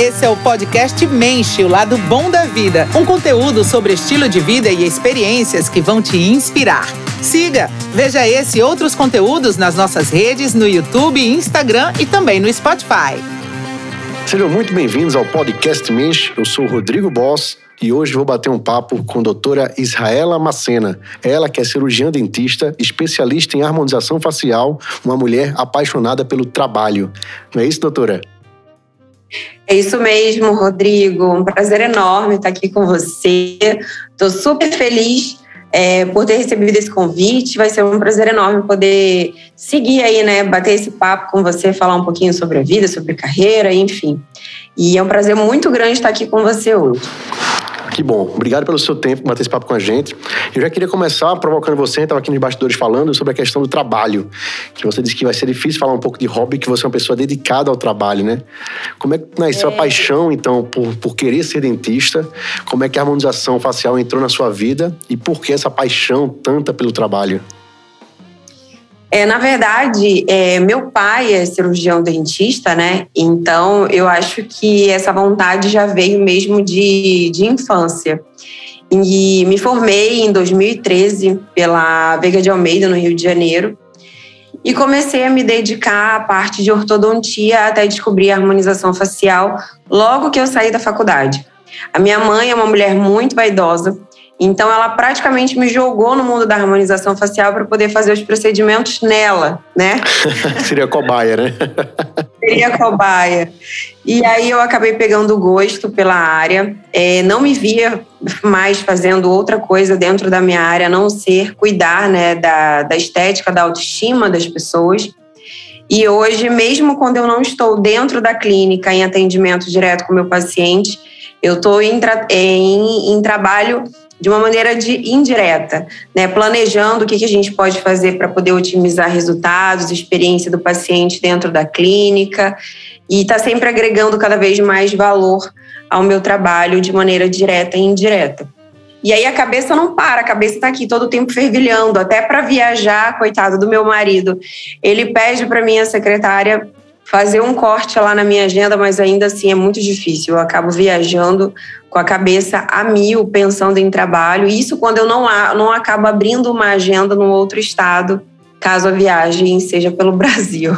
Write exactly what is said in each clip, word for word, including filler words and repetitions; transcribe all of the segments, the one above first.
Esse é o podcast Mensch, o lado bom da vida. Um conteúdo sobre estilo de vida e experiências que vão te inspirar. Siga, veja esse e outros conteúdos nas nossas redes, no YouTube, Instagram e também no Spotify. Sejam muito bem-vindos ao podcast Mensch. Eu sou o Rodrigo Boss. E hoje vou bater um papo com a doutora Isabela Macena. Ela que é cirurgiã dentista, especialista em harmonização facial, uma mulher apaixonada pelo trabalho. Não é isso, doutora? É isso mesmo, Rodrigo. Um prazer enorme estar aqui com você. Estou super feliz é, por ter recebido esse convite. Vai ser um prazer enorme poder seguir aí, né? Bater esse papo com você, falar um pouquinho sobre a vida, sobre carreira, enfim. E é um prazer muito grande estar aqui com você hoje. Que bom. Obrigado pelo seu tempo, bater esse papo com a gente. Eu já queria começar provocando você, estava aqui nos bastidores falando sobre a questão do trabalho. Que você disse que vai ser difícil falar um pouco de hobby, que você é uma pessoa dedicada ao trabalho, né? Como é que nasceu é. a paixão, então, por, por querer ser dentista? Como é que a harmonização facial entrou na sua vida? E por que essa paixão tanta pelo trabalho? É, na verdade, é, meu pai é cirurgião dentista, né? Então, eu acho que essa vontade já veio mesmo de, de infância. E me formei em dois mil e treze pela Veiga de Almeida, no Rio de Janeiro. E comecei a me dedicar à parte de ortodontia até descobrir a harmonização facial logo que eu saí da faculdade. A minha mãe é uma mulher muito vaidosa. Então, ela praticamente me jogou no mundo da harmonização facial para poder fazer os procedimentos nela, né? Seria cobaia, né? Seria cobaia. E aí, eu acabei pegando gosto pela área. É, não me via mais fazendo outra coisa dentro da minha área, a não ser cuidar, né, da, da estética, da autoestima das pessoas. E hoje, mesmo quando eu não estou dentro da clínica, em atendimento direto com o meu paciente, eu estou em, tra- em, em trabalho... de uma maneira de indireta, né? Planejando o que a gente pode fazer para poder otimizar resultados, experiência do paciente dentro da clínica, e está sempre agregando cada vez mais valor ao meu trabalho de maneira direta e indireta. E aí a cabeça não para, a cabeça está aqui todo o tempo fervilhando, até para viajar, coitado do meu marido. Ele pede para minha secretária fazer um corte lá na minha agenda, mas ainda assim é muito difícil. Eu acabo viajando com a cabeça a mil, pensando em trabalho. Isso quando eu não, não acabo abrindo uma agenda num outro estado, caso a viagem seja pelo Brasil.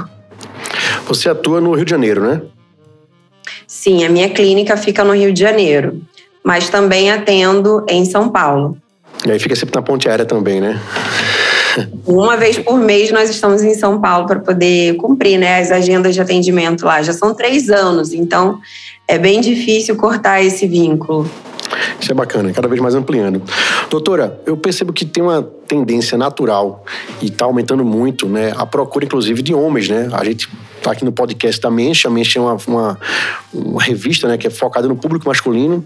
Você atua no Rio de Janeiro, né? Sim, a minha clínica fica no Rio de Janeiro, mas também atendo em São Paulo. E aí fica sempre na Ponte Aérea também, né? Uma vez por mês nós estamos em São Paulo para poder cumprir, né, as agendas de atendimento lá. Já são três anos, então é bem difícil cortar esse vínculo. Isso é bacana, cada vez mais ampliando. Doutora, eu percebo que tem uma tendência natural e está aumentando muito, né, a procura, inclusive, de homens, né? A gente está aqui no podcast da Mensch. A Mensch é uma, uma, uma revista, né, que é focada no público masculino,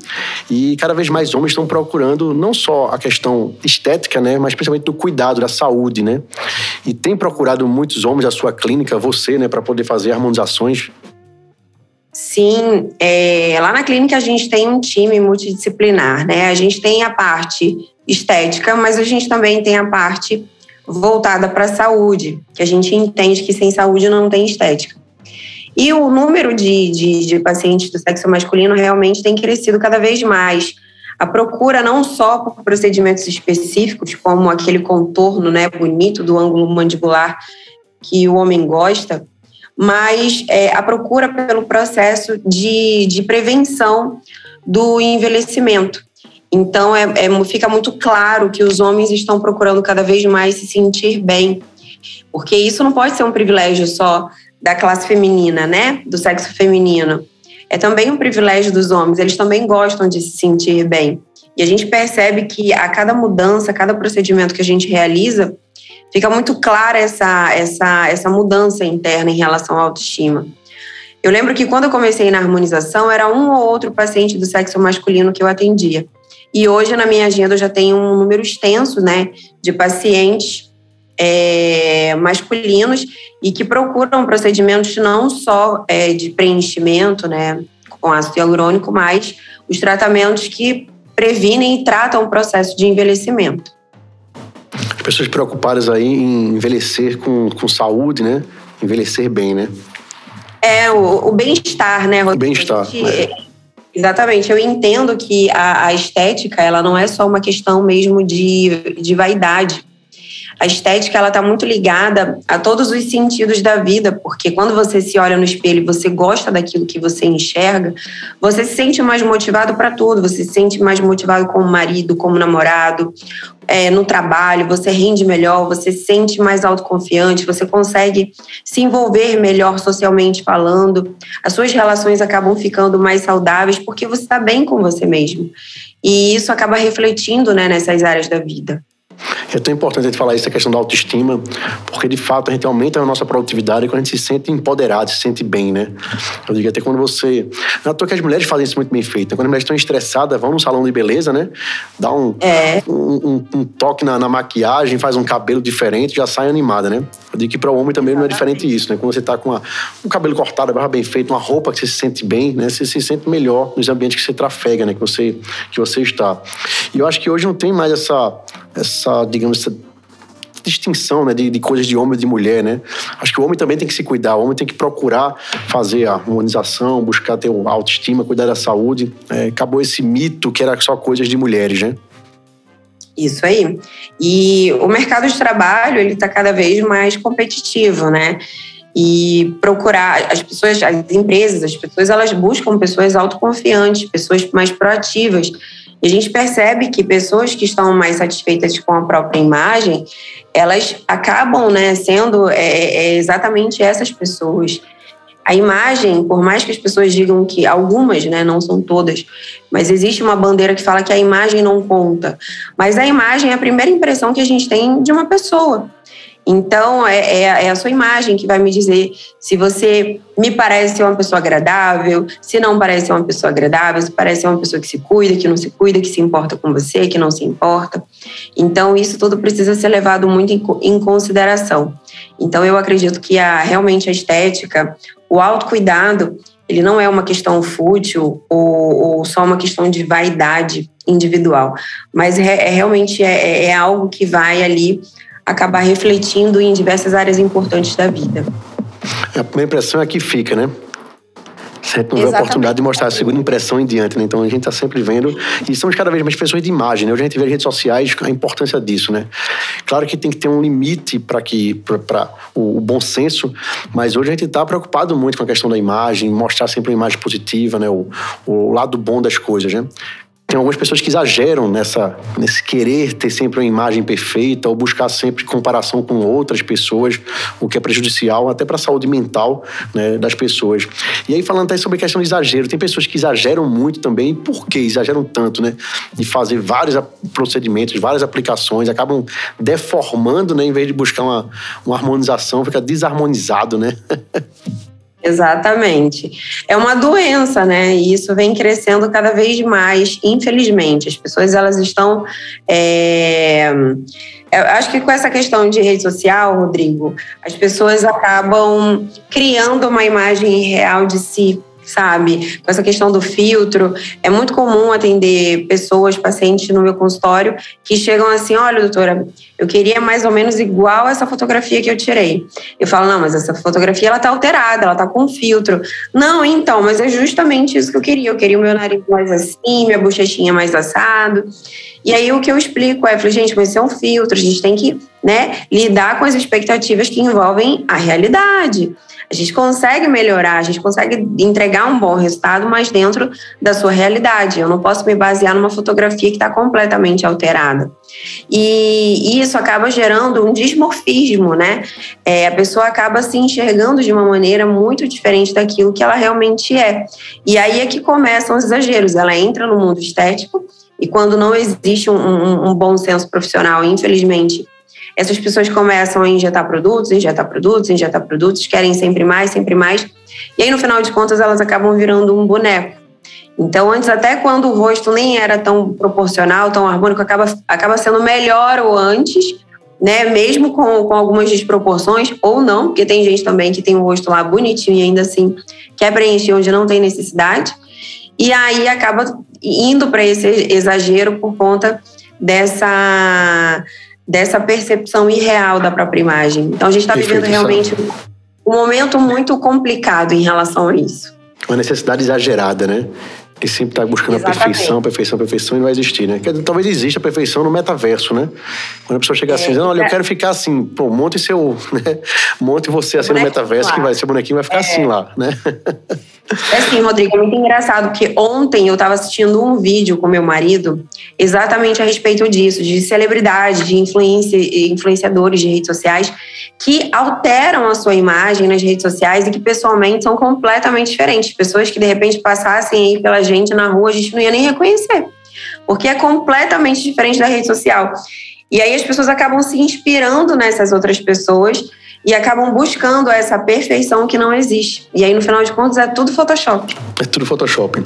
e cada vez mais homens estão procurando não só a questão estética, né, mas principalmente do cuidado, da saúde, né? E tem procurado muitos homens da sua clínica, você, né, para poder fazer harmonizações? Sim, é, lá na clínica a gente tem um time multidisciplinar, né? A gente tem a parte estética, mas a gente também tem a parte voltada para a saúde, que a gente entende que sem saúde não tem estética. E o número de, de, de pacientes do sexo masculino realmente tem crescido cada vez mais. A procura não só por procedimentos específicos, como aquele contorno, né, bonito do ângulo mandibular que o homem gosta, mas é, a procura pelo processo de, de prevenção do envelhecimento. Então, é, é, fica muito claro que os homens estão procurando cada vez mais se sentir bem, porque isso não pode ser um privilégio só da classe feminina, né? Do sexo feminino. É também um privilégio dos homens, eles também gostam de se sentir bem. E a gente percebe que a cada mudança, a cada procedimento que a gente realiza, fica muito clara essa, essa, essa mudança interna em relação à autoestima. Eu lembro que quando eu comecei na harmonização, era um ou outro paciente do sexo masculino que eu atendia. E hoje, na minha agenda, eu já tenho um número extenso, né, de pacientes é, masculinos e que procuram procedimentos não só é, de preenchimento, né, com ácido hialurônico, mas os tratamentos que previnem e tratam o processo de envelhecimento. As pessoas preocupadas aí em envelhecer com, com saúde, né? Envelhecer bem, né? É, o, o bem-estar, né, Rodrigo? O bem-estar. É. Exatamente. Eu entendo que a, a estética, ela não é só uma questão mesmo de, de vaidade. A estética, ela está muito ligada a todos os sentidos da vida, porque quando você se olha no espelho e você gosta daquilo que você enxerga, você se sente mais motivado para tudo, você se sente mais motivado como marido, como namorado, é, no trabalho, você rende melhor, você se sente mais autoconfiante, você consegue se envolver melhor socialmente falando, as suas relações acabam ficando mais saudáveis porque você está bem com você mesmo. E isso acaba refletindo, né, nessas áreas da vida. É tão importante a gente falar isso, a questão da autoestima, porque de fato a gente aumenta a nossa produtividade quando a gente se sente empoderado, se sente bem, né? Eu digo até quando você... Não é que as mulheres fazem isso muito bem feito, né? Quando as mulheres estão estressadas, vão num salão de beleza, né? Dá um, é. um, um, um toque na, na maquiagem, faz um cabelo diferente, já sai animada, né? Eu digo que para o homem também não é diferente isso, né? Quando você está com uma, um cabelo cortado, a barba bem feita, uma roupa que você se sente bem, né? Você se sente melhor nos ambientes que você trafega, né? Que você, que você está. E eu acho que hoje não tem mais essa... essa, digamos, essa distinção, né, de, de coisas de homem e de mulher, né? Acho que o homem também tem que se cuidar, o homem tem que procurar fazer a harmonização, buscar ter a autoestima, cuidar da saúde. É, acabou esse mito que era só coisas de mulheres, né? Isso aí. E o mercado de trabalho, ele está cada vez mais competitivo, né? E procurar as pessoas, as empresas, as pessoas, elas buscam pessoas autoconfiantes, pessoas mais proativas. E a gente percebe que pessoas que estão mais satisfeitas com a própria imagem, elas acabam, né, sendo é, é exatamente essas pessoas. A imagem, por mais que as pessoas digam que algumas, né, não são todas, mas existe uma bandeira que fala que a imagem não conta. Mas a imagem é a primeira impressão que a gente tem de uma pessoa. Então, é, é a sua imagem que vai me dizer se você me parece ser uma pessoa agradável, se não parece ser uma pessoa agradável, se parece ser uma pessoa que se cuida, que não se cuida, que se importa com você, que não se importa. Então, isso tudo precisa ser levado muito em, em consideração. Então, eu acredito que a, realmente a estética, o autocuidado, ele não é uma questão fútil ou, ou só uma questão de vaidade individual, mas é, é, realmente é, é algo que vai ali acabar refletindo em diversas áreas importantes da vida. A primeira impressão é que fica, né? A gente não vê a oportunidade de mostrar a segunda impressão em diante, né? Então a gente está sempre vendo, e somos cada vez mais pessoas de imagem, né? Hoje a gente vê nas redes sociais a importância disso, né? Claro que tem que ter um limite para que para o, o bom senso, mas hoje a gente está preocupado muito com a questão da imagem, mostrar sempre uma imagem positiva, né? O, o lado bom das coisas, né? Tem algumas pessoas que exageram nessa, nesse querer ter sempre uma imagem perfeita ou buscar sempre comparação com outras pessoas, o que é prejudicial até para a saúde mental, né, das pessoas. E aí, falando até sobre a questão de exagero, tem pessoas que exageram muito também. E por que exageram tanto, né? De fazer vários procedimentos, várias aplicações, acabam deformando, né? Em vez de buscar uma, uma harmonização, fica desarmonizado, né? Exatamente. É uma doença, né? E isso vem crescendo cada vez mais, infelizmente. As pessoas, elas estão... É... Eu acho que com essa questão de rede social, Rodrigo, as pessoas acabam criando uma imagem real de si, sabe? Com essa questão do filtro, é muito comum atender pessoas, pacientes no meu consultório, que chegam assim: olha, doutora, eu queria mais ou menos igual essa fotografia que eu tirei. Eu falo: não, mas essa fotografia, ela tá alterada, ela tá com filtro. Não, então, mas é justamente isso que eu queria. Eu queria o meu nariz mais assim, minha bochechinha mais assado. E aí o que eu explico é, eu falo: gente, mas isso é um filtro, a gente tem que, né, lidar com as expectativas que envolvem a realidade. A gente consegue melhorar, a gente consegue entregar um bom resultado, mas dentro da sua realidade. Eu não posso me basear numa fotografia que está completamente alterada. E isso acaba gerando um dismorfismo, né? É, a pessoa acaba se enxergando de uma maneira muito diferente daquilo que ela realmente é. E aí é que começam os exageros. Ela entra no mundo estético e quando não existe um, um, um bom senso profissional, infelizmente, essas pessoas começam a injetar produtos, injetar produtos, injetar produtos, querem sempre mais, sempre mais. E aí, no final de contas, elas acabam virando um boneco. Então, antes, até quando o rosto nem era tão proporcional, tão harmônico, acaba, acaba sendo melhor o antes, né? Mesmo com, com algumas desproporções, ou não, porque tem gente também que tem o rosto lá bonitinho e ainda assim quer preencher onde não tem necessidade. E aí acaba indo para esse exagero por conta dessa... dessa percepção irreal da própria imagem. Então, a gente está vivendo realmente um momento muito complicado em relação a isso. Uma necessidade exagerada, né? Que sempre está buscando Exatamente. a perfeição, perfeição, perfeição e não vai existir, né? Talvez exista a perfeição no metaverso, né? Quando a pessoa chega é, assim, olha, é. eu quero ficar assim, pô, monte seu, né? Monte você assim no metaverso, lá. que vai ser bonequinho, vai ficar é. assim lá, né? É assim, Rodrigo, é muito engraçado, porque ontem eu estava assistindo um vídeo com meu marido exatamente a respeito disso, de celebridades, de influenciadores de redes sociais que alteram a sua imagem nas redes sociais e que pessoalmente são completamente diferentes. Pessoas que de repente passassem aí pela gente na rua, a gente não ia nem reconhecer, porque é completamente diferente da rede social. E aí as pessoas acabam se inspirando nessas outras pessoas e acabam buscando essa perfeição que não existe. E aí, no final de contas, é tudo Photoshop. É tudo Photoshop.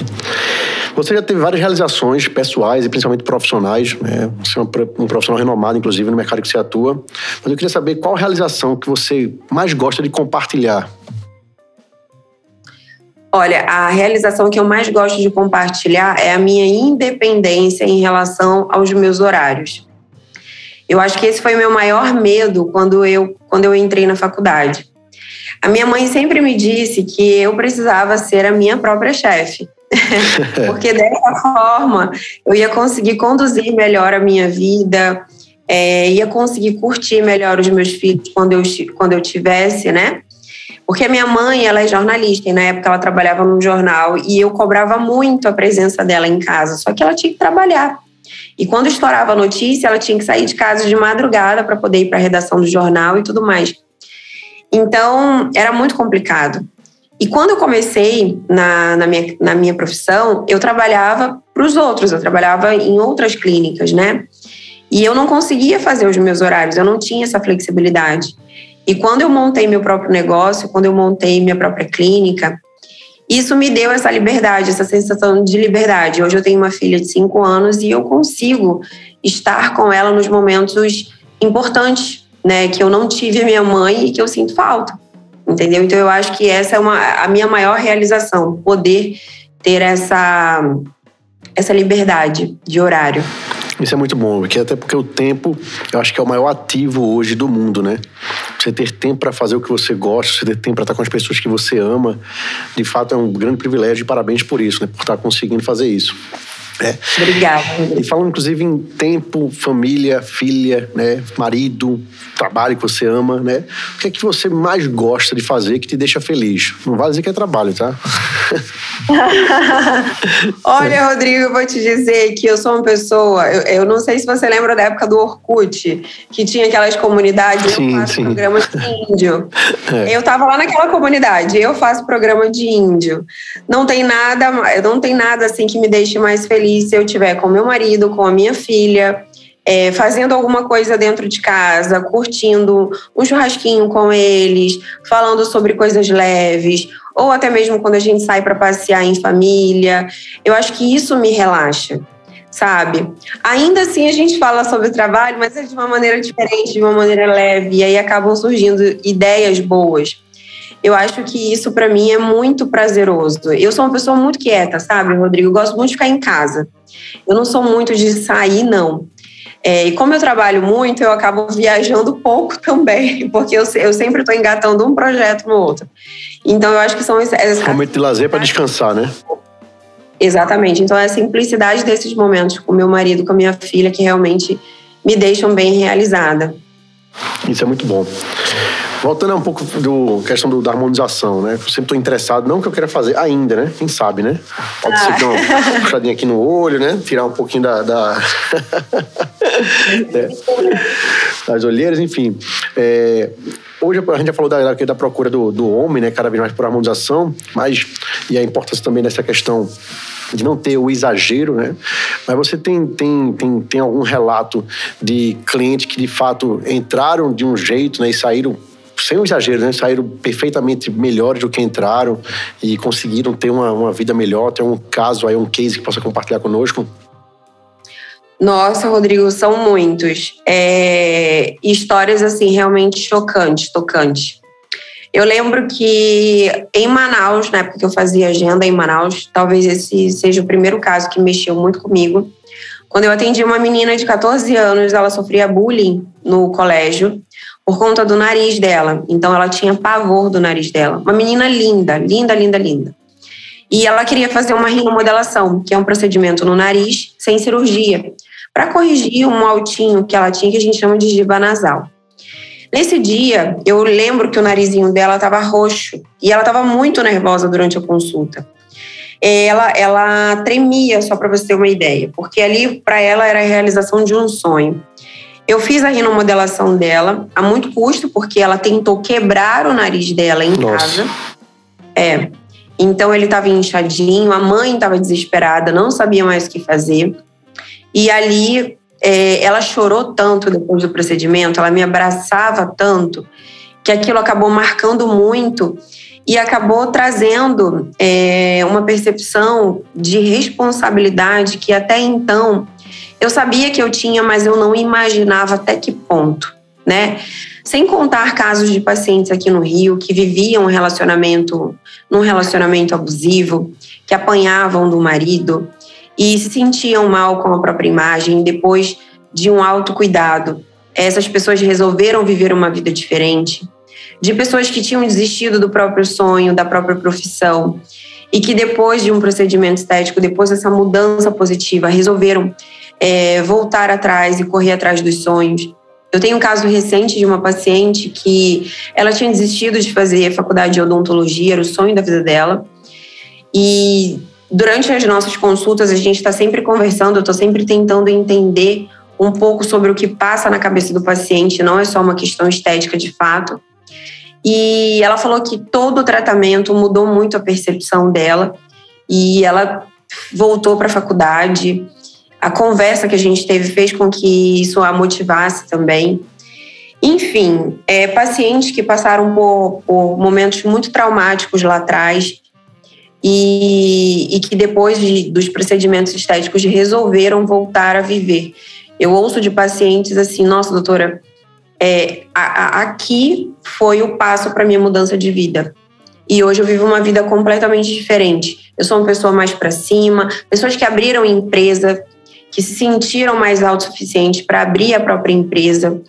Você já teve várias realizações pessoais e principalmente profissionais, né? Você é um profissional renomado, inclusive, no mercado que você atua. Mas eu queria saber qual realização que você mais gosta de compartilhar. Olha, a realização que eu mais gosto de compartilhar é a minha independência em relação aos meus horários. Eu acho que esse foi o meu maior medo quando eu, quando eu entrei na faculdade. A minha mãe sempre me disse que eu precisava ser a minha própria chefe, porque dessa forma eu ia conseguir conduzir melhor a minha vida, é, ia conseguir curtir melhor os meus filhos quando eu, quando eu tivesse, né? Porque a minha mãe, ela é jornalista, e na época ela trabalhava num jornal e eu cobrava muito a presença dela em casa, só que ela tinha que trabalhar. E quando estourava a notícia, ela tinha que sair de casa de madrugada para poder ir para a redação do jornal e tudo mais. Então, era muito complicado. E quando eu comecei na, na, minha, na minha profissão, eu trabalhava para os outros, eu trabalhava em outras clínicas, né? E eu não conseguia fazer os meus horários, eu não tinha essa flexibilidade. E quando eu montei meu próprio negócio, quando eu montei minha própria clínica, isso me deu essa liberdade, essa sensação de liberdade. Hoje eu tenho uma filha de cinco anos e eu consigo estar com ela nos momentos importantes, né? Que eu não tive a minha mãe e que eu sinto falta, entendeu? Então eu acho que essa é uma, a minha maior realização, poder ter essa, essa liberdade de horário. Isso é muito bom, porque até porque o tempo, eu acho que é o maior ativo hoje do mundo, né? Você ter tempo para fazer o que você gosta, você ter tempo para estar com as pessoas que você ama, de fato é um grande privilégio e parabéns por isso, né? Por estar conseguindo fazer isso. Né? Obrigada. E falando, inclusive, em tempo, família, filha, né? Marido, trabalho que você ama, né? O que é que você mais gosta de fazer que te deixa feliz? Não vai dizer que é trabalho, tá? Olha, Rodrigo, eu vou te dizer que eu sou uma pessoa... Eu, eu não sei se você lembra da época do Orkut, que tinha aquelas comunidades, sim, eu faço sim. programa de índio. É. Eu tava lá naquela comunidade, eu faço programa de índio. Não tem nada, não tem nada assim que me deixe mais feliz se eu estiver com meu marido, com a minha filha, é, fazendo alguma coisa dentro de casa, curtindo um churrasquinho com eles, falando sobre coisas leves, ou até mesmo quando a gente sai para passear em família. Eu acho que isso me relaxa, sabe? Ainda assim a gente fala sobre trabalho, mas é de uma maneira diferente, de uma maneira leve, e aí acabam surgindo ideias boas. Eu acho que isso, para mim, é muito prazeroso. Eu sou uma pessoa muito quieta, sabe, Rodrigo? Eu gosto muito de ficar em casa. Eu não sou muito de sair, não. É, e como eu trabalho muito, eu acabo viajando pouco também, porque eu, eu sempre estou engatando um projeto no outro. Então, eu acho que são... Esses momento de lazer para descansar, né? Exatamente. Então, é a simplicidade desses momentos com meu marido, com a minha filha, que realmente me deixam bem realizada. Isso é muito bom. Voltando a um pouco da questão do, da harmonização, né? Eu sempre estou interessado, não que eu queira fazer ainda, né? Quem sabe, né? Pode ah. ser que uma puxadinha aqui no olho, né? Tirar um pouquinho da, da... das olheiras, enfim. É... Hoje a gente já falou da, da procura do, do homem, né? Cada vez mais por harmonização, mas e a importância também dessa questão de não ter o exagero, né? Mas você tem, tem, tem, tem algum relato de clientes que de fato entraram de um jeito, né? E saíram sem o exagero, né? Saíram perfeitamente melhores do que entraram e conseguiram ter uma, uma vida melhor. Tem um caso aí, um case que possa compartilhar conosco? Nossa, Rodrigo, são muitos. É, histórias, assim, realmente chocantes, tocantes. Eu lembro que em Manaus, na época que eu fazia agenda em Manaus, talvez esse seja o primeiro caso que mexeu muito comigo. Quando eu atendi uma menina de catorze anos, ela sofria bullying no colégio, por conta do nariz dela. Então, ela tinha pavor do nariz dela. Uma menina linda, linda, linda, linda. E ela queria fazer uma rinomodelação, que é um procedimento no nariz, sem cirurgia, para corrigir um altinho que ela tinha, que a gente chama de giba nasal. Nesse dia, eu lembro que o narizinho dela estava roxo e ela estava muito nervosa durante a consulta. Ela, ela tremia, só para você ter uma ideia, porque ali, para ela, era a realização de um sonho. Eu fiz a rinomodelação dela a muito custo, porque ela tentou quebrar o nariz dela em Nossa. casa. É. Então, ele estava inchadinho, a mãe estava desesperada, não sabia mais o que fazer. E ali, é, ela chorou tanto depois do procedimento, ela me abraçava tanto, que aquilo acabou marcando muito e acabou trazendo é, uma percepção de responsabilidade que até então... Eu sabia que eu tinha, mas eu não imaginava até que ponto, né? Sem contar casos de pacientes aqui no Rio que viviam um relacionamento, num relacionamento abusivo, que apanhavam do marido e se sentiam mal com a própria imagem depois de um autocuidado. Essas pessoas resolveram viver uma vida diferente. De pessoas que tinham desistido do próprio sonho, da própria profissão e que depois de um procedimento estético, depois dessa mudança positiva, resolveram É, voltar atrás e correr atrás dos sonhos. Eu tenho um caso recente de uma paciente que ela tinha desistido de fazer faculdade de odontologia, era o sonho da vida dela. E durante as nossas consultas, a gente está sempre conversando, eu estou sempre tentando entender um pouco sobre o que passa na cabeça do paciente, não é só uma questão estética de fato. E ela falou que todo o tratamento mudou muito a percepção dela e ela voltou para a faculdade. A conversa que a gente teve fez com que isso a motivasse também. Enfim, é, pacientes que passaram por, por momentos muito traumáticos lá atrás e, e que depois de, dos procedimentos estéticos resolveram voltar a viver. Eu ouço de pacientes assim, nossa doutora, é, a, a, aqui foi o passo para minha mudança de vida. E hoje eu vivo uma vida completamente diferente. Eu sou uma pessoa mais para cima, pessoas que abriram empresa, que se sentiram mais autossuficientes para abrir a própria empresa.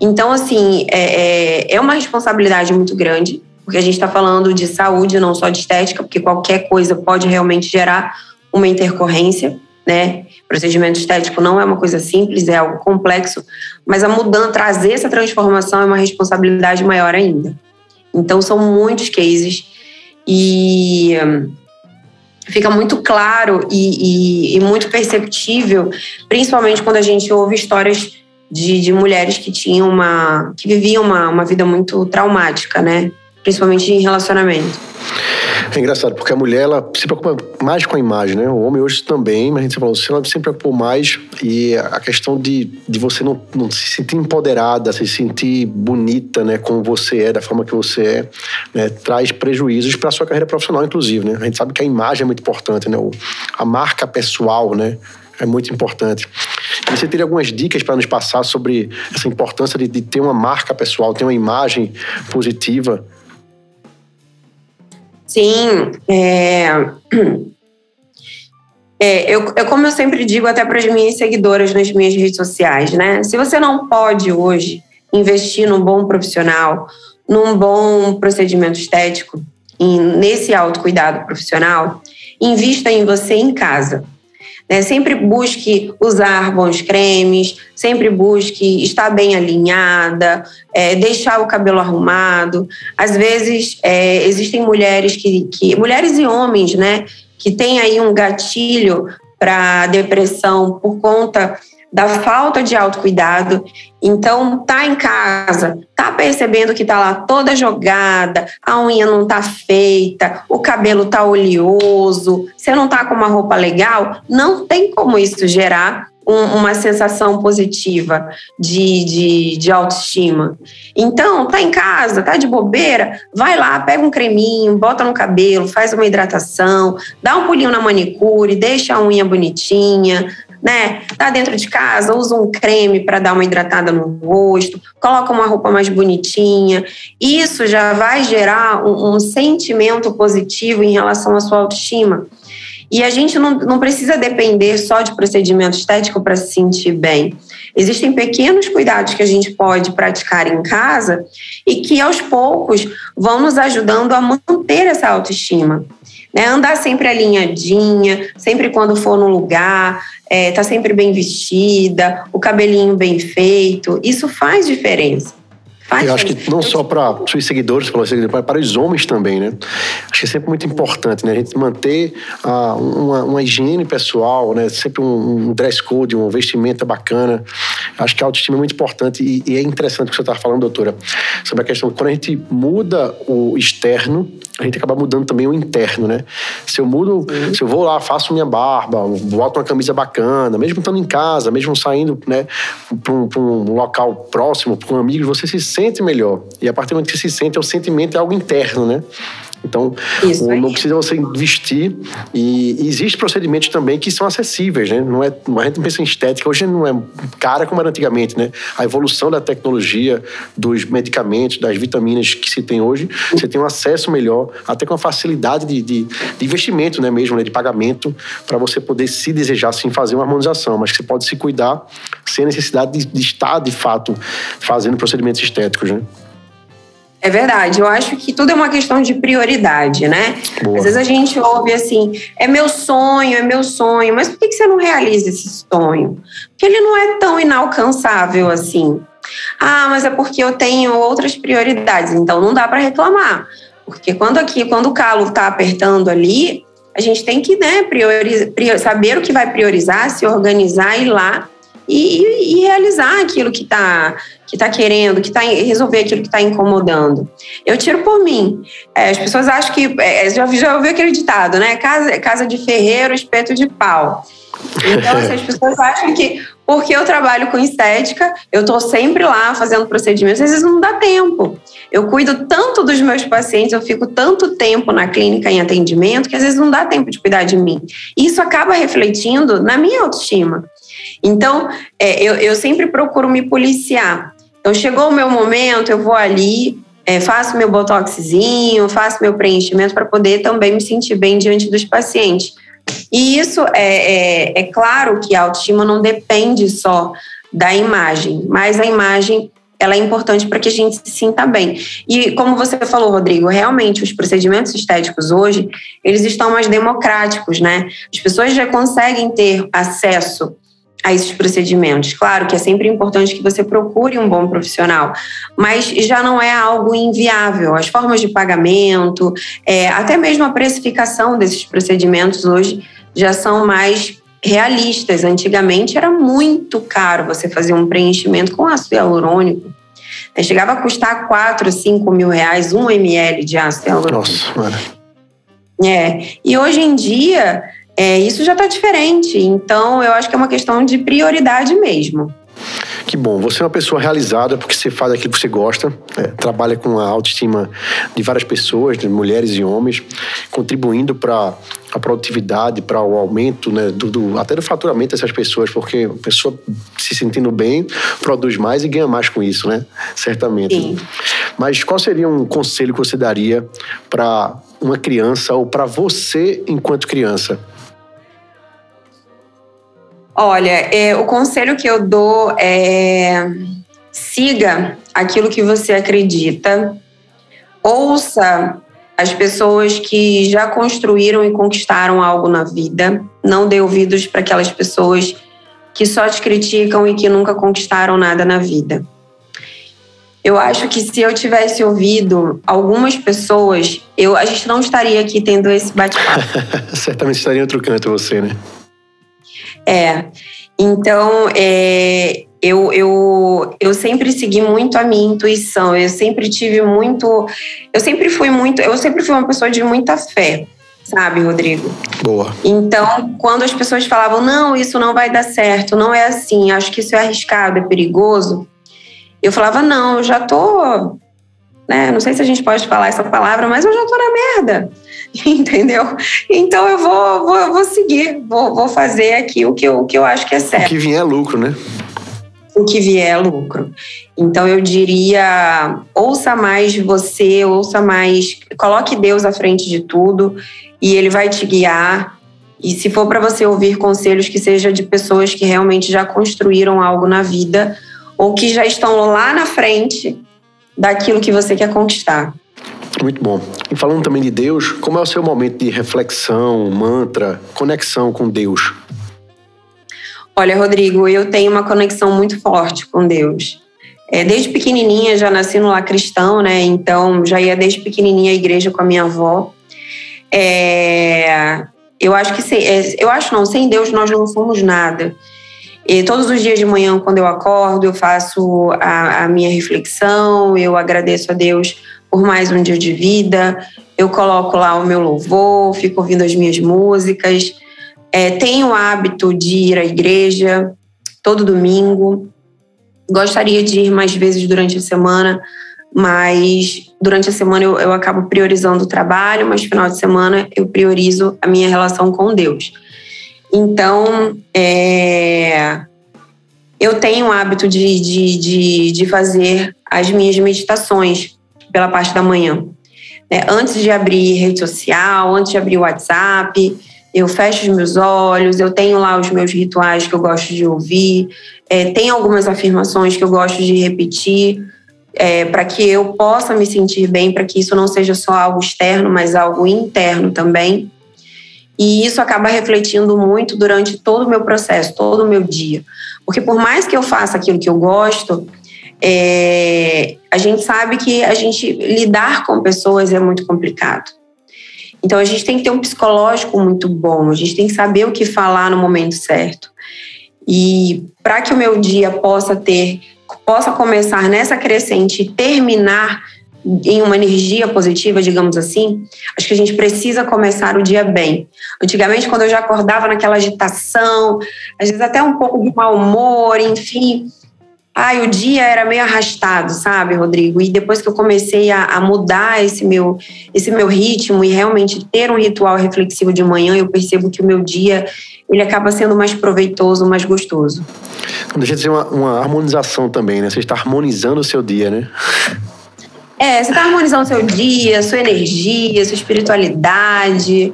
Então, assim, é, é, é uma responsabilidade muito grande, porque a gente está falando de saúde, não só de estética, porque qualquer coisa pode realmente gerar uma intercorrência, né? Procedimento estético não é uma coisa simples, é algo complexo, mas a mudança, trazer essa transformação é uma responsabilidade maior ainda. Então, são muitos cases e... fica muito claro e, e, e muito perceptível, principalmente quando a gente ouve histórias de, de mulheres que tinham uma, que viviam uma, uma vida muito traumática, né? Principalmente em relacionamento. É engraçado, porque a mulher ela se preocupa mais com a imagem, né? O homem hoje também, mas a gente falou, ela se preocupou mais e a questão de, de você não, não se sentir empoderada, se sentir bonita, né? Como você é, da forma que você é, né? Traz prejuízos para a sua carreira profissional, inclusive, né? A gente sabe que a imagem é muito importante, né? A marca pessoal, né? É muito importante. E você teria algumas dicas para nos passar sobre essa importância de, de ter uma marca pessoal, ter uma imagem positiva? Sim, é, é, eu, eu, como eu sempre digo até para as minhas seguidoras nas minhas redes sociais, né? Se você não pode hoje investir num bom profissional, num bom procedimento estético, em, nesse autocuidado profissional, invista em você em casa. Né? Sempre busque usar bons cremes, sempre busque estar bem alinhada, é, deixar o cabelo arrumado. Às vezes é, existem mulheres que, que mulheres e homens, né, que têm aí um gatilho para depressão por conta da falta de autocuidado. Então, tá em casa, tá percebendo que tá lá toda jogada, a unha não tá feita, o cabelo tá oleoso, você não tá com uma roupa legal, não tem como isso gerar um, uma sensação positiva de, de, de autoestima. Então, tá em casa, tá de bobeira, vai lá, pega um creminho, bota no cabelo, faz uma hidratação, dá um pulinho na manicure, deixa a unha bonitinha, né? Tá dentro de casa, usa um creme para dar uma hidratada no rosto, coloca uma roupa mais bonitinha. Isso já vai gerar um, um sentimento positivo em relação à sua autoestima. E a gente não, não precisa depender só de procedimento estético para se sentir bem. Existem pequenos cuidados que a gente pode praticar em casa e que, aos poucos, vão nos ajudando a manter essa autoestima. Né? Andar sempre alinhadinha, sempre quando for no lugar, é, tá sempre bem vestida, o cabelinho bem feito. Isso faz diferença. Faz Eu acho que não só para seus seguidores, mas para os homens também, né? Acho que é sempre muito importante, né? A gente manter uh, uma, uma higiene pessoal, né? Sempre um, um dress code, uma vestimenta bacana. Acho que a autoestima é muito importante e, e é interessante o que você estava falando, doutora, sobre a questão de quando a gente muda o externo, a gente acaba mudando também o interno, né? Se eu mudo, uhum. se eu vou lá, faço minha barba, boto uma camisa bacana, mesmo estando em casa, mesmo saindo, né, para um, um local próximo, com amigos, você se sente melhor. E a partir do momento que você se sente, o sentimento é algo interno, né? Então, não precisa você investir. E existem procedimentos também que são acessíveis, né? Não é, a gente não pensa em estética, hoje não é cara como era antigamente, né? A evolução da tecnologia, dos medicamentos, das vitaminas que se tem hoje, você tem um acesso melhor, até com a facilidade de, de, de investimento, né, mesmo, né, de pagamento, para você poder se desejar, sim, fazer uma harmonização, mas que você pode se cuidar sem a necessidade de, de estar, de fato, fazendo procedimentos estéticos, né? É verdade, eu acho que tudo é uma questão de prioridade, né? Boa. Às vezes a gente ouve assim, é meu sonho, é meu sonho, mas por que você não realiza esse sonho? Porque ele não é tão inalcançável assim. Ah, mas é porque eu tenho outras prioridades, então não dá para reclamar. Porque quando aqui, quando o calo está apertando ali, a gente tem que, né, priorizar, prior, saber o que vai priorizar, se organizar e ir lá e, e realizar aquilo que está... que está querendo, que tá resolver aquilo que está incomodando. Eu tiro por mim. É, as pessoas acham que... É, já, já ouviu aquele ditado, né? Casa, casa de ferreiro, espeto de pau. Então, assim, as pessoas acham que porque eu trabalho com estética, eu estou sempre lá fazendo procedimentos, às vezes não dá tempo. Eu cuido tanto dos meus pacientes, eu fico tanto tempo na clínica em atendimento, que às vezes não dá tempo de cuidar de mim. E isso acaba refletindo na minha autoestima. Então, é, eu, eu sempre procuro me policiar. Então, chegou o meu momento, eu vou ali, é, faço meu botoxzinho, faço meu preenchimento para poder também me sentir bem diante dos pacientes. E isso, é, é, é claro que a autoestima não depende só da imagem, mas a imagem ela é importante para que a gente se sinta bem. E como você falou, Rodrigo, realmente os procedimentos estéticos hoje, eles estão mais democráticos, né? As pessoas já conseguem ter acesso a esses procedimentos. Claro que é sempre importante que você procure um bom profissional, mas já não é algo inviável. As formas de pagamento, é, até mesmo a precificação desses procedimentos hoje já são mais realistas. Antigamente era muito caro você fazer um preenchimento com ácido hialurônico. Chegava a custar quatro, cinco mil reais um ml de ácido hialurônico. Nossa, é. E hoje em dia... É, isso já está diferente, então eu acho que é uma questão de prioridade mesmo. Que bom, você é uma pessoa realizada porque você faz aquilo que você gosta, é, trabalha com a autoestima de várias pessoas, de mulheres e homens, contribuindo para a produtividade, para o aumento, né, do, do, até do faturamento dessas pessoas, porque a pessoa se sentindo bem, produz mais e ganha mais com isso, né? Certamente. Sim. Mas qual seria um conselho que você daria para uma criança ou para você enquanto criança? Olha, é, o conselho que eu dou é: siga aquilo que você acredita, ouça as pessoas que já construíram e conquistaram algo na vida, não dê ouvidos para aquelas pessoas que só te criticam e que nunca conquistaram nada na vida. Eu acho que se eu tivesse ouvido algumas pessoas, eu, a gente não estaria aqui tendo esse bate-papo. Certamente estaria em outro canto você, né? É, então é, eu, eu, eu sempre segui muito a minha intuição, eu sempre tive muito, eu sempre fui muito, eu sempre fui uma pessoa de muita fé, sabe, Rodrigo? Boa. Então, quando as pessoas falavam, não, isso não vai dar certo, não é assim, acho que isso é arriscado, é perigoso, eu falava, não, eu já tô... Né? Não sei se a gente pode falar essa palavra, mas eu já tô na merda, entendeu? Então eu vou, vou, vou seguir, vou, vou fazer aqui o que, eu, o que eu acho que é certo. O que vier é lucro, né? O que vier é lucro. Então eu diria, ouça mais você, ouça mais, coloque Deus à frente de tudo e ele vai te guiar. E se for para você ouvir conselhos, que seja de pessoas que realmente já construíram algo na vida ou que já estão lá na frente daquilo que você quer conquistar. Muito bom. E falando também de Deus, como é o seu momento de reflexão, mantra, conexão com Deus? Olha, Rodrigo, eu tenho uma conexão muito forte com Deus. Desde pequenininha, já nasci no lar cristão, né? Então, já ia desde pequenininha à igreja com a minha avó. É... Eu acho que sem, eu acho não, sem Deus nós não somos nada. E todos os dias de manhã, quando eu acordo, eu faço a, a minha reflexão, eu agradeço a Deus por mais um dia de vida, eu coloco lá o meu louvor, fico ouvindo as minhas músicas. É, tenho o hábito de ir à igreja todo domingo. Gostaria de ir mais vezes durante a semana, mas durante a semana eu, eu acabo priorizando o trabalho, mas final de semana eu priorizo a minha relação com Deus. Então, é, eu tenho o hábito de, de, de, de fazer as minhas meditações pela parte da manhã. É, antes de abrir rede social, antes de abrir o WhatsApp, eu fecho os meus olhos, eu tenho lá os meus rituais que eu gosto de ouvir, é, tem algumas afirmações que eu gosto de repetir, É, para que eu possa me sentir bem, para que isso não seja só algo externo, mas algo interno também. E isso acaba refletindo muito durante todo o meu processo, todo o meu dia. Porque por mais que eu faça aquilo que eu gosto, é, a gente sabe que a gente lidar com pessoas é muito complicado. Então a gente tem que ter um psicológico muito bom, a gente tem que saber o que falar no momento certo. E para que o meu dia possa ter... possa começar nessa crescente e terminar em uma energia positiva, digamos assim, acho que a gente precisa começar o dia bem. Antigamente, quando eu já acordava naquela agitação, às vezes até um pouco de mau humor, enfim, ai, o dia era meio arrastado, sabe, Rodrigo? E depois que eu comecei a, a mudar esse meu, esse meu ritmo e realmente ter um ritual reflexivo de manhã, eu percebo que o meu dia... ele acaba sendo mais proveitoso, mais gostoso. Não deixa de ser uma, uma harmonização também, né? Você está harmonizando o seu dia, né? É, você está harmonizando o seu dia, sua energia, sua espiritualidade,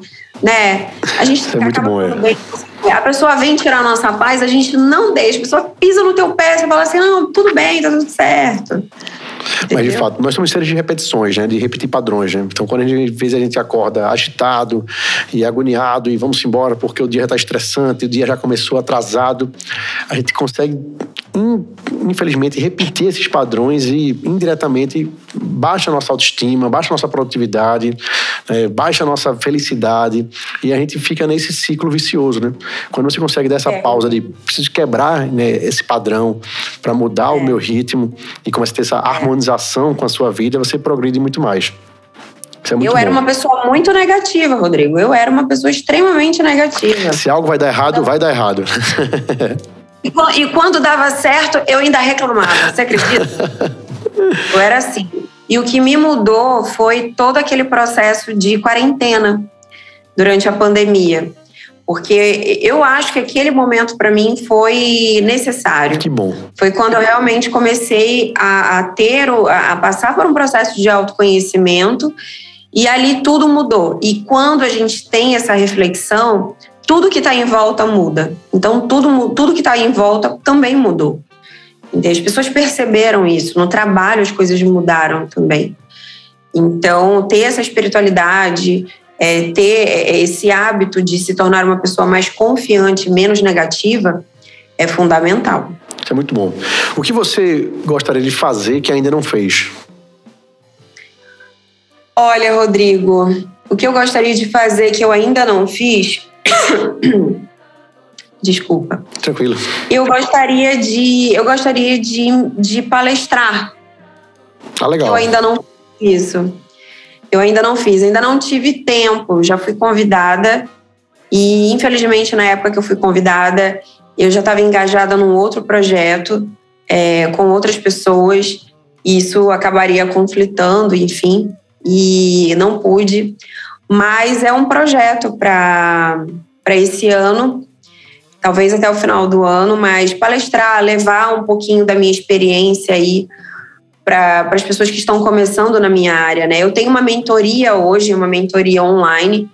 né? A gente Isso é muito bom, é. Bem. A pessoa vem tirar a nossa paz, a gente não deixa. A pessoa pisa no teu pé, você fala assim, não, tudo bem, tá tudo certo. Entendeu? Mas, de fato, nós somos seres de repetições, né? De repetir padrões, né? Então, quando a gente, às vezes a gente acorda agitado e agoniado e vamos embora porque o dia já está estressante, o dia já começou atrasado, a gente consegue, infelizmente, repetir esses padrões e, indiretamente, baixa a nossa autoestima, baixa a nossa produtividade, é, baixa a nossa felicidade e a gente fica nesse ciclo vicioso, né? Quando você consegue dar essa é. pausa de preciso quebrar, né, esse padrão para mudar é. o meu ritmo e começa a ter essa harmonia harmonização com a sua vida, você progride muito mais. Isso é muito eu bom. Era uma pessoa muito negativa, Rodrigo. Eu era uma pessoa extremamente negativa. Se algo vai dar errado, então... vai dar errado. E quando dava certo, eu ainda reclamava. Você acredita? Eu era assim. E o que me mudou foi todo aquele processo de quarentena durante a pandemia. Porque eu acho que aquele momento para mim foi necessário. Que bom. Foi quando eu realmente comecei a, a ter, a passar por um processo de autoconhecimento e ali tudo mudou. E quando a gente tem essa reflexão, tudo que está em volta muda. Então tudo, tudo que está em volta também mudou. As pessoas perceberam isso. No trabalho as coisas mudaram também. Então ter essa espiritualidade... É, ter esse hábito de se tornar uma pessoa mais confiante, menos negativa, é fundamental. Isso é muito bom. O que você gostaria de fazer que ainda não fez? Olha, Rodrigo, o que eu gostaria de fazer que eu ainda não fiz... Desculpa. Tranquilo. Eu gostaria de, eu gostaria de, de palestrar. Ah, legal. Eu ainda não fiz isso. Eu ainda não fiz, ainda não tive tempo, já fui convidada e, infelizmente, na época que eu fui convidada, eu já estava engajada num outro projeto é, com outras pessoas e isso acabaria conflitando, enfim, e não pude. Mas é um projeto para para esse ano, talvez até o final do ano, mas palestrar, levar um pouquinho da minha experiência aí para as pessoas que estão começando na minha área, né? Eu tenho uma mentoria hoje, uma mentoria online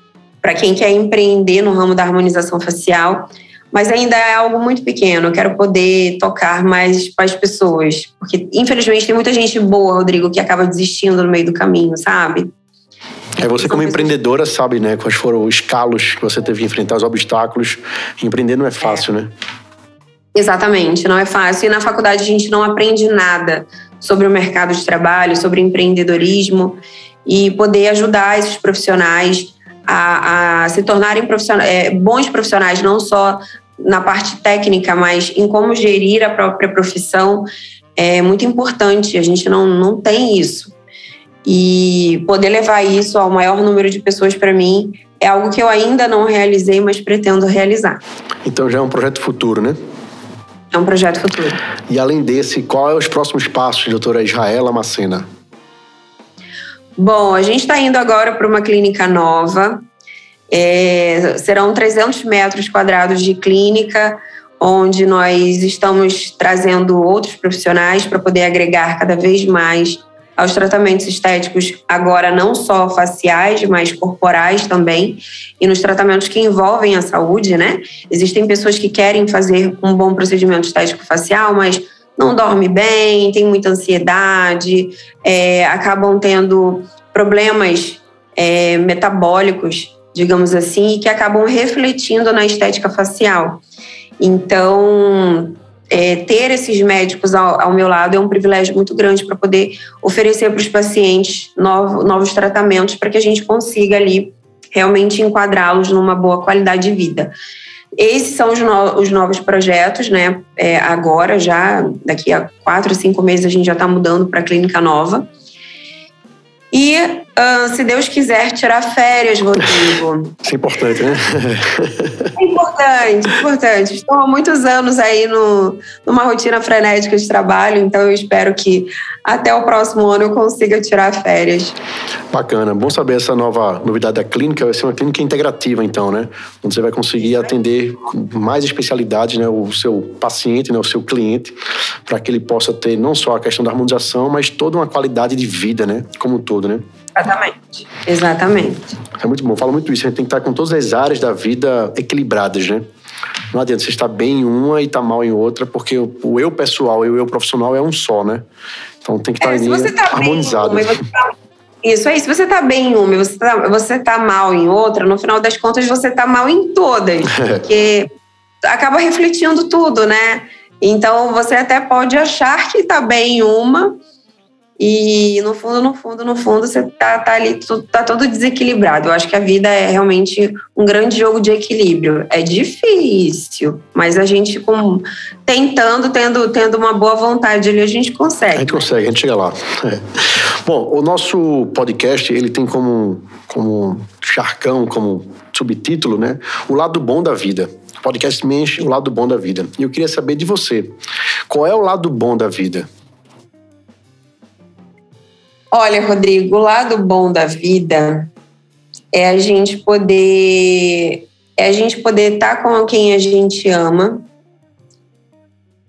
para quem quer empreender no ramo da harmonização facial, mas ainda é algo muito pequeno. Eu quero poder tocar mais para as pessoas, porque infelizmente tem muita gente boa, Rodrigo, que acaba desistindo no meio do caminho, sabe? É, você como empreendedora sabe, né, quais foram os calos que você teve que enfrentar, os obstáculos. Empreender não é fácil, é. né? Exatamente, não é fácil. E na faculdade a gente não aprende nada sobre o mercado de trabalho, sobre empreendedorismo, e poder ajudar esses profissionais a, a se tornarem profissionais, é, bons profissionais, não só na parte técnica, mas em como gerir a própria profissão, é muito importante. A gente não, não tem isso. E poder levar isso ao maior número de pessoas, para mim, é algo que eu ainda não realizei, mas pretendo realizar. Então já é um projeto futuro, né? É um projeto futuro. E além desse, qual é os próximos passos, doutora Isabela Macena? Bom, a gente está indo agora para uma clínica nova. É, serão trezentos metros quadrados de clínica, onde nós estamos trazendo outros profissionais para poder agregar cada vez mais aos tratamentos estéticos, agora não só faciais, mas corporais também, e nos tratamentos que envolvem a saúde, né? Existem pessoas que querem fazer um bom procedimento estético-facial, mas não dorme bem, tem muita ansiedade, é, acabam tendo problemas é, metabólicos, digamos assim, e que acabam refletindo na estética facial. Então... É, ter esses médicos ao, ao meu lado é um privilégio muito grande para poder oferecer para os pacientes novo, novos tratamentos, para que a gente consiga ali realmente enquadrá-los numa boa qualidade de vida. Esses são os, no, os novos projetos, né? É, agora já, daqui a quatro, cinco meses a gente já está mudando para a clínica nova. E uh, se Deus quiser, tirar férias, Rodrigo. Isso é importante, né? É importante, importante. Estou há muitos anos aí no, numa rotina frenética de trabalho, então eu espero que até o próximo ano eu consiga tirar férias. Bacana. Bom saber essa nova novidade da clínica. Vai ser uma clínica integrativa, então, né? Onde você vai conseguir atender mais especialidades, né? O seu paciente, né? O seu cliente, para que ele possa ter não só a questão da harmonização, mas toda uma qualidade de vida, né? Como um todo. Né? Exatamente, exatamente. É muito bom, eu falo muito isso, a gente tem que estar com todas as áreas da vida equilibradas, né? Não adianta você estar bem em uma e estar mal em outra, porque o eu pessoal e o eu profissional é um só, né? Então tem que estar é, ali, você tá harmonizado. Bem em uma, você tá... Isso aí, se você está bem em uma e você tá, você tá mal em outra, no final das contas você está mal em todas, porque acaba refletindo tudo, né? Então você até pode achar que está bem em uma, e no fundo, no fundo, no fundo você tá, tá ali, tá todo desequilibrado. Eu acho que a vida é realmente um grande jogo de equilíbrio. É difícil, mas a gente com, tentando, tendo, tendo uma boa vontade ali, a gente consegue. A gente consegue, a gente chega lá. É. Bom, o nosso podcast, ele tem como, como charcão, como subtítulo, né? O lado bom da vida. O podcast Mensch, o lado bom da vida. E eu queria saber de você, qual é o lado bom da vida? Olha, Rodrigo, o lado bom da vida é a gente poder é a gente poder estar com quem a gente ama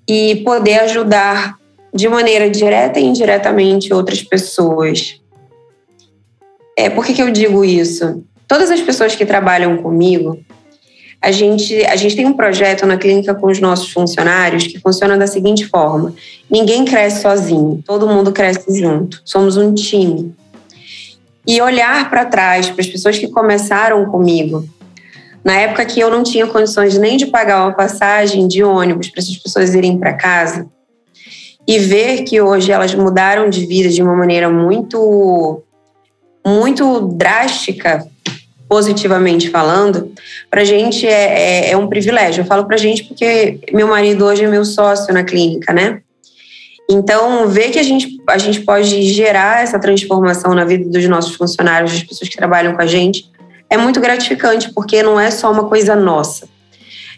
e poder ajudar de maneira direta e indiretamente outras pessoas. É, por que que eu digo isso? Todas as pessoas que trabalham comigo, a gente, a gente tem um projeto na clínica com os nossos funcionários que funciona da seguinte forma: ninguém cresce sozinho, todo mundo cresce junto, somos um time. E olhar para trás, para as pessoas que começaram comigo, na época que eu não tinha condições nem de pagar uma passagem de ônibus para essas pessoas irem para casa, e ver que hoje elas mudaram de vida de uma maneira muito, muito drástica, positivamente falando, pra gente é, é, é um privilégio. Eu falo pra gente porque meu marido hoje é meu sócio na clínica, né? Então, ver que a gente, a gente pode gerar essa transformação na vida dos nossos funcionários, das pessoas que trabalham com a gente, é muito gratificante, porque não é só uma coisa nossa.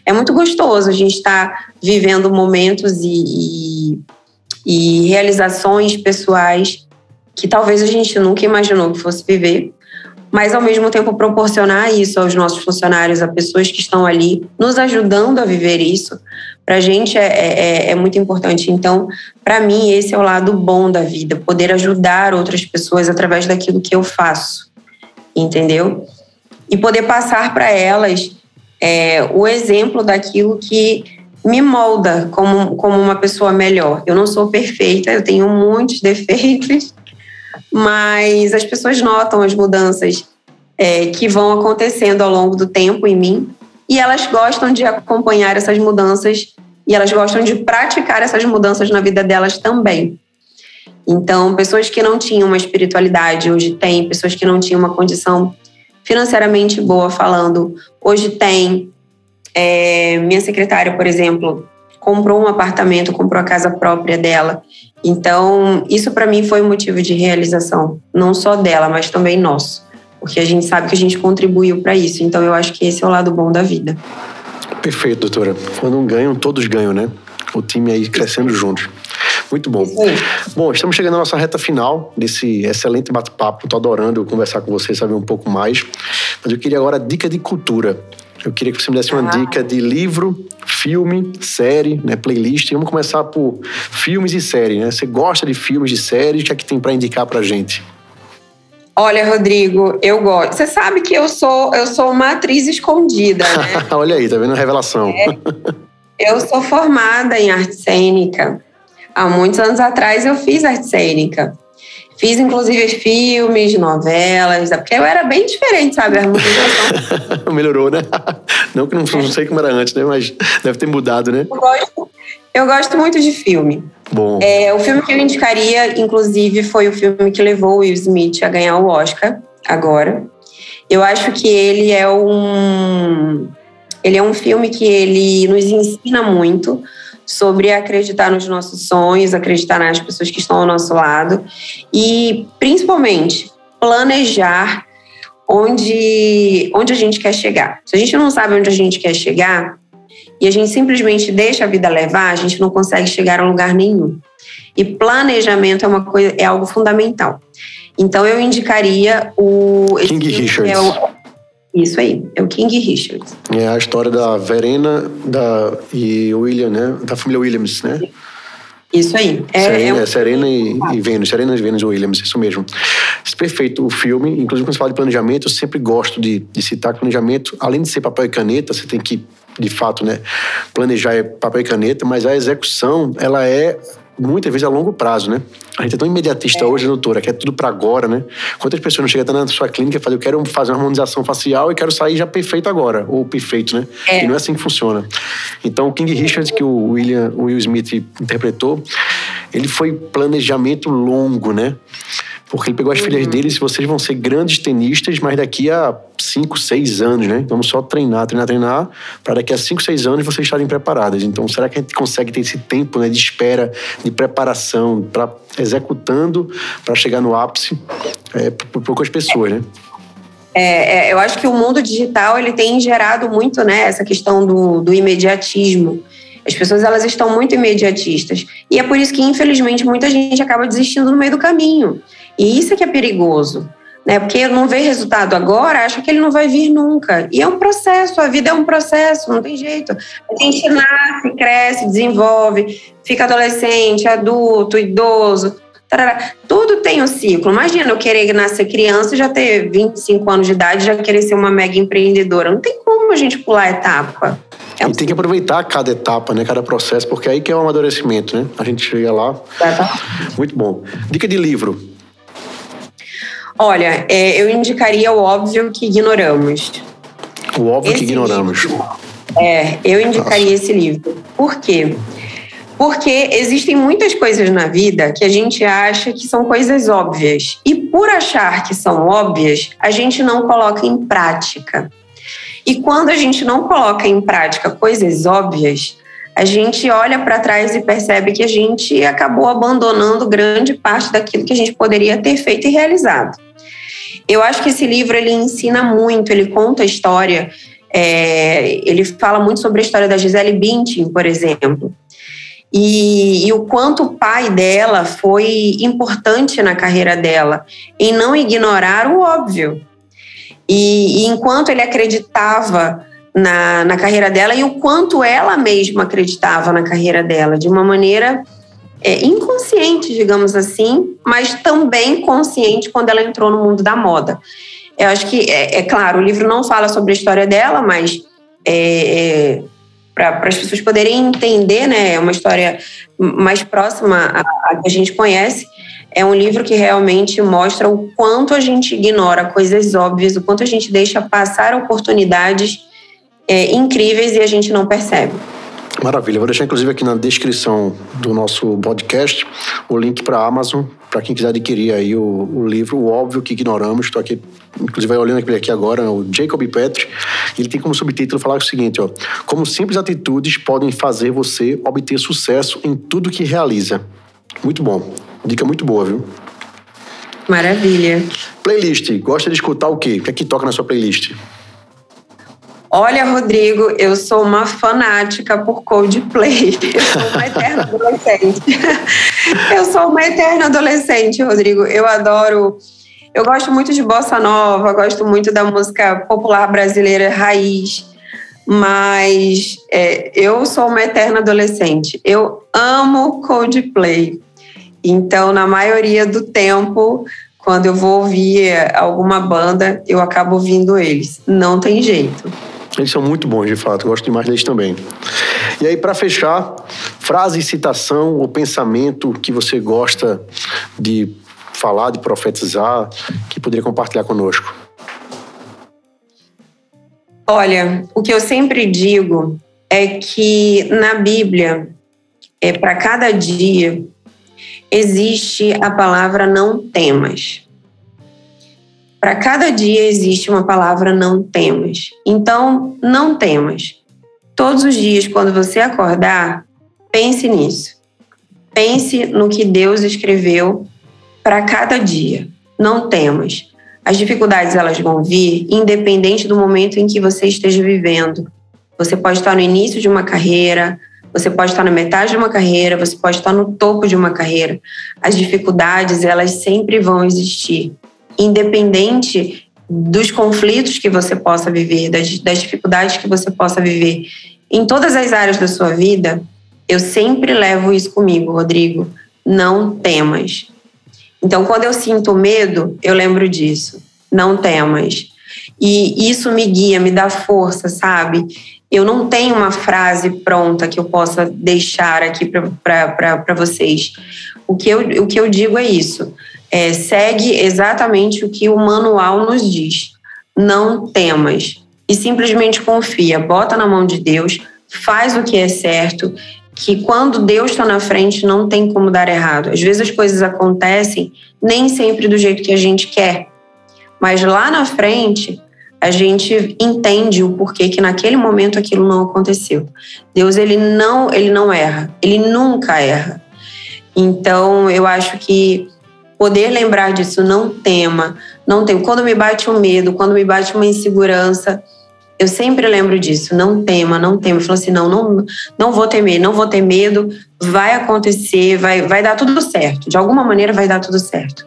É muito gostoso a gente estar vivendo momentos e, e, e realizações pessoais que talvez a gente nunca imaginou que fosse viver, mas ao mesmo tempo proporcionar isso aos nossos funcionários, a pessoas que estão ali nos ajudando a viver isso, para a gente é, é, é muito importante. Então, para mim, esse é o lado bom da vida, poder ajudar outras pessoas através daquilo que eu faço, entendeu? e poder passar para elas é, o exemplo daquilo que me molda como, como uma pessoa melhor. Eu não sou perfeita, eu tenho muitos defeitos, mas as pessoas notam as mudanças é, que vão acontecendo ao longo do tempo em mim, e elas gostam de acompanhar essas mudanças e elas gostam de praticar essas mudanças na vida delas também. Então, pessoas que não tinham uma espiritualidade, hoje tem. Pessoas que não tinham uma condição financeiramente boa, falando, hoje tem. É, minha secretária, por exemplo, comprou um apartamento, comprou a casa própria dela. Então, isso para mim foi um motivo de realização, não só dela, mas também nosso, porque a gente sabe que a gente contribuiu para isso. Então, eu acho que esse é o lado bom da vida. Perfeito, doutora. Quando um ganham, todos ganham, né? O time aí crescendo juntos. Muito bom. Sim. Bom, estamos chegando à nossa reta final desse excelente bate-papo. Estou adorando conversar com você, saber um pouco mais. Mas eu queria agora a dica de cultura. Eu queria que você me desse uma ah. dica de livro, filme, série, né, playlist. Vamos começar por filmes e séries, né? Você gosta de filmes e séries? O que é que tem para indicar para a gente? Olha, Rodrigo, eu gosto. Você sabe que eu sou, eu sou uma atriz escondida, né? Olha aí, tá vendo a revelação. É. Eu sou formada em arte cênica. Há muitos anos atrás eu fiz arte cênica. Fiz, inclusive, filmes, novelas, porque eu era bem diferente, sabe? A harmonização. Melhorou, né? Não que não, não sei como era antes, né? Mas deve ter mudado, né? Eu gosto, eu gosto muito de filme. Bom. É, o filme que eu indicaria, inclusive, foi o filme que levou o Will Smith a ganhar o Oscar, agora. Eu acho que ele é um... Ele é um filme que ele nos ensina muito sobre acreditar nos nossos sonhos, acreditar nas pessoas que estão ao nosso lado e, principalmente, planejar onde, onde a gente quer chegar. Se a gente não sabe onde a gente quer chegar e a gente simplesmente deixa a vida levar, a gente não consegue chegar a lugar nenhum. E planejamento é, uma coisa, é algo fundamental. Então, eu indicaria o... King Richard. Isso aí, é o King Richard. É a história da Verena da, e William, né? Da família Williams, né? Isso aí. É Serena, é um... é Serena e, e Venus, Serena e Venus Williams, isso mesmo. Perfeito o filme. Inclusive, quando você fala de planejamento, eu sempre gosto de, de citar que planejamento, além de ser papel e caneta, você tem que, de fato, né, planejar é papel e caneta, mas a execução, ela é... muitas vezes a longo prazo, né? A gente é tão imediatista é. hoje, doutora, que é tudo pra agora, né? Quantas pessoas não chegam até na sua clínica e falam, eu quero fazer uma harmonização facial e quero sair já perfeito agora, ou perfeito, né? É. E não é assim que funciona. Então, o King Richard, que o William, o Will Smith interpretou, ele foi planejamento longo, né? Porque ele pegou as uhum. filhas dele e disse, vocês vão ser grandes tenistas, mas daqui a cinco, seis anos, né? Vamos só treinar, treinar, treinar, para daqui a cinco, seis anos vocês estarem preparadas. Então, será que a gente consegue ter esse tempo, né, de espera, de preparação, pra, executando, para chegar no ápice, é, por poucas pessoas, né? É, é, eu acho que o mundo digital, ele tem gerado muito, né, essa questão do, do imediatismo. As pessoas, elas estão muito imediatistas. E é por isso que, infelizmente, muita gente acaba desistindo no meio do caminho. E isso é que é perigoso, né? Porque não vê resultado agora, acha que ele não vai vir nunca. E é um processo, a vida é um processo, não tem jeito. A gente nasce, cresce, desenvolve, fica adolescente, adulto, idoso, tarará. Tudo tem um ciclo. Imagina eu querer nascer criança e já ter vinte e cinco anos de idade, já querer ser uma mega empreendedora. Não tem como a gente pular a etapa. É um e tem ciclo. Que aproveitar cada etapa, né? Cada processo, porque aí que é o amadurecimento, né? A gente chega lá. Muito bom. Dica de livro. Olha, eu indicaria O Óbvio Que Ignoramos. O Óbvio esse Que Ignoramos. Livro, é, eu indicaria Nossa. esse livro. Por quê? Porque existem muitas coisas na vida que a gente acha que são coisas óbvias. E por achar que são óbvias, a gente não coloca em prática. E quando a gente não coloca em prática coisas óbvias, a gente olha para trás e percebe que a gente acabou abandonando grande parte daquilo que a gente poderia ter feito e realizado. Eu acho que esse livro, ele ensina muito, ele conta a história, é, ele fala muito sobre a história da Gisele Bündchen, por exemplo, e, e o quanto o pai dela foi importante na carreira dela, em não ignorar o óbvio. E, e enquanto ele acreditava na, na carreira dela, e o quanto ela mesma acreditava na carreira dela, de uma maneira... É inconsciente, digamos assim, mas também consciente quando ela entrou no mundo da moda. Eu acho que, é, é claro, o livro não fala sobre a história dela, mas é, é, para as pessoas poderem entender, né, uma história mais próxima à que a gente conhece, é um livro que realmente mostra o quanto a gente ignora coisas óbvias, o quanto a gente deixa passar oportunidades é, incríveis e a gente não percebe. Maravilha, vou deixar inclusive aqui na descrição do nosso podcast o link para a Amazon, para quem quiser adquirir aí o, o livro O Óbvio Que Ignoramos. Estou aqui, inclusive olhando aqui agora, o Jacob Petri, ele tem como subtítulo falar o seguinte, ó: como simples atitudes podem fazer você obter sucesso em tudo que realiza. Muito bom, dica muito boa, viu? Maravilha. Playlist, gosta de escutar o quê? O que é que toca na sua playlist? Olha, Rodrigo, eu sou uma fanática por Coldplay. Eu sou uma eterna adolescente. Eu sou uma eterna adolescente, Rodrigo. Eu adoro... Eu gosto muito de bossa nova, gosto muito da música popular brasileira raiz, mas é, eu sou uma eterna adolescente. Eu amo Coldplay. Então, na maioria do tempo, quando eu vou ouvir alguma banda, eu acabo ouvindo eles. Não tem jeito. Eles são muito bons, de fato. Gosto demais deles também. E aí, para fechar, frase, citação ou pensamento que você gosta de falar, de profetizar, que poderia compartilhar conosco? Olha, o que eu sempre digo é que na Bíblia, é, para cada dia, existe a palavra não temas. Para cada dia existe uma palavra não temas. Então, não temas. Todos os dias, quando você acordar, pense nisso. Pense no que Deus escreveu para cada dia. Não temas. As dificuldades, elas vão vir, independente do momento em que você esteja vivendo. Você pode estar no início de uma carreira, você pode estar na metade de uma carreira, você pode estar no topo de uma carreira. As dificuldades, elas sempre vão existir. Independente dos conflitos que você possa viver, das, das dificuldades que você possa viver. Em todas as áreas da sua vida, eu sempre levo isso comigo, Rodrigo. Não temas. Então, quando eu sinto medo, eu lembro disso. Não temas. E isso me guia, me dá força, sabe? Eu não tenho uma frase pronta que eu possa deixar aqui para vocês. O que, eu, o que eu digo é isso. É, segue exatamente o que o manual nos diz. Não temas. E simplesmente confia. Bota na mão de Deus. Faz o que é certo. Que quando Deus está na frente, não tem como dar errado. Às vezes as coisas acontecem nem sempre do jeito que a gente quer. Mas lá na frente, a gente entende o porquê que naquele momento aquilo não aconteceu. Deus, ele não, ele não erra. Ele nunca erra. Então, eu acho que poder lembrar disso, não tema. Não tema. Quando me bate o medo, quando me bate uma insegurança, eu sempre lembro disso. Não tema, não tema. Eu falo assim, não, não, não vou temer, não vou ter medo. Vai acontecer, vai, vai dar tudo certo. De alguma maneira vai dar tudo certo.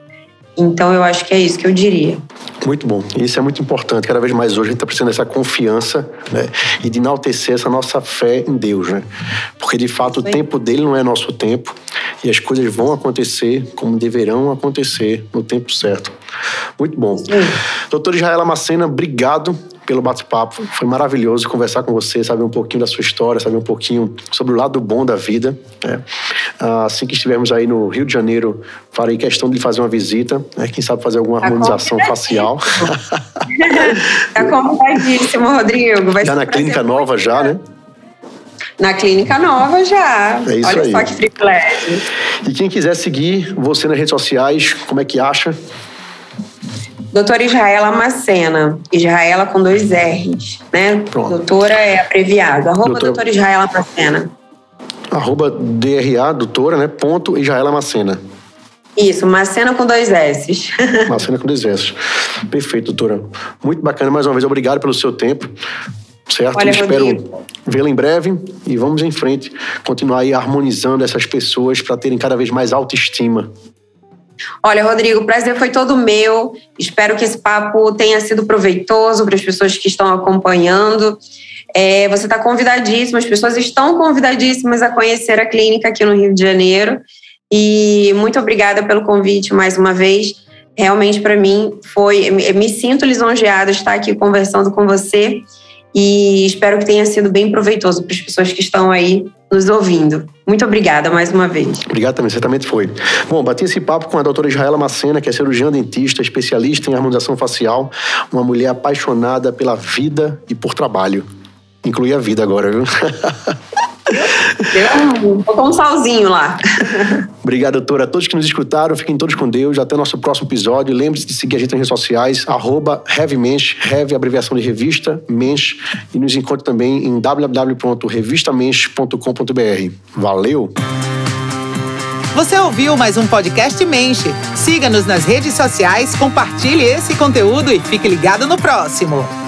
Então, eu acho que é isso que eu diria. Muito bom. Isso é muito importante. Cada vez mais hoje a gente está precisando dessa confiança, né? E de enaltecer essa nossa fé em Deus, né? Porque, de fato, o tempo dele não é nosso tempo e as coisas vão acontecer como deverão acontecer no tempo certo. Muito bom. Doutora Isabela Macena, obrigado pelo bate-papo. Foi maravilhoso conversar com você, saber um pouquinho da sua história, saber um pouquinho sobre o lado bom da vida, né? Assim que estivermos aí no Rio de Janeiro, farei questão de fazer uma visita, né? Quem sabe fazer alguma harmonização facial. Tá convidadíssimo, Rodrigo. Vai já ser na clínica nova já, bom, né? Na clínica nova já. É isso. Olha aí. Olha só que privilégio. E quem quiser seguir você nas redes sociais, como é que acha? Doutora Isabela Macena, Israela com dois R's, né? Pronto. Doutora é abreviado, arroba doutora, doutora Isabela Macena. Arroba D R A, doutora, né? Ponto Isabela Macena. Isso, Macena com dois S's. Macena com dois S's. Perfeito, doutora. Muito bacana, mais uma vez, obrigado pelo seu tempo, certo? Olha, espero vê-la em breve e vamos em frente, continuar aí harmonizando essas pessoas para terem cada vez mais autoestima. Olha, Rodrigo, o prazer foi todo meu. Espero que esse papo tenha sido proveitoso para as pessoas que estão acompanhando. É, você está convidadíssima, as pessoas estão convidadíssimas a conhecer a clínica aqui no Rio de Janeiro. E muito obrigada pelo convite mais uma vez. realmente para mim foi, eu me sinto lisonjeada de estar aqui conversando com você e espero que tenha sido bem proveitoso para as pessoas que estão aí nos ouvindo. Muito obrigada mais uma vez. Obrigado também, certamente foi. Bom, bati esse papo com a doutora Isabela Macena, que é cirurgiã dentista, especialista em harmonização facial, uma mulher apaixonada pela vida e por trabalho. Inclui a vida agora, viu? Deu um, com um salzinho lá. Obrigado, doutora. A todos que nos escutaram, fiquem todos com Deus. Até nosso próximo episódio. Lembre-se de seguir a gente nas redes sociais, arroba HeavyMensch, Heavy, abreviação de revista, Mensch. E nos encontre também em w w w ponto revista mensch ponto com ponto b r. Valeu! Você ouviu mais um podcast Mensch. Siga-nos nas redes sociais, compartilhe esse conteúdo e fique ligado no próximo.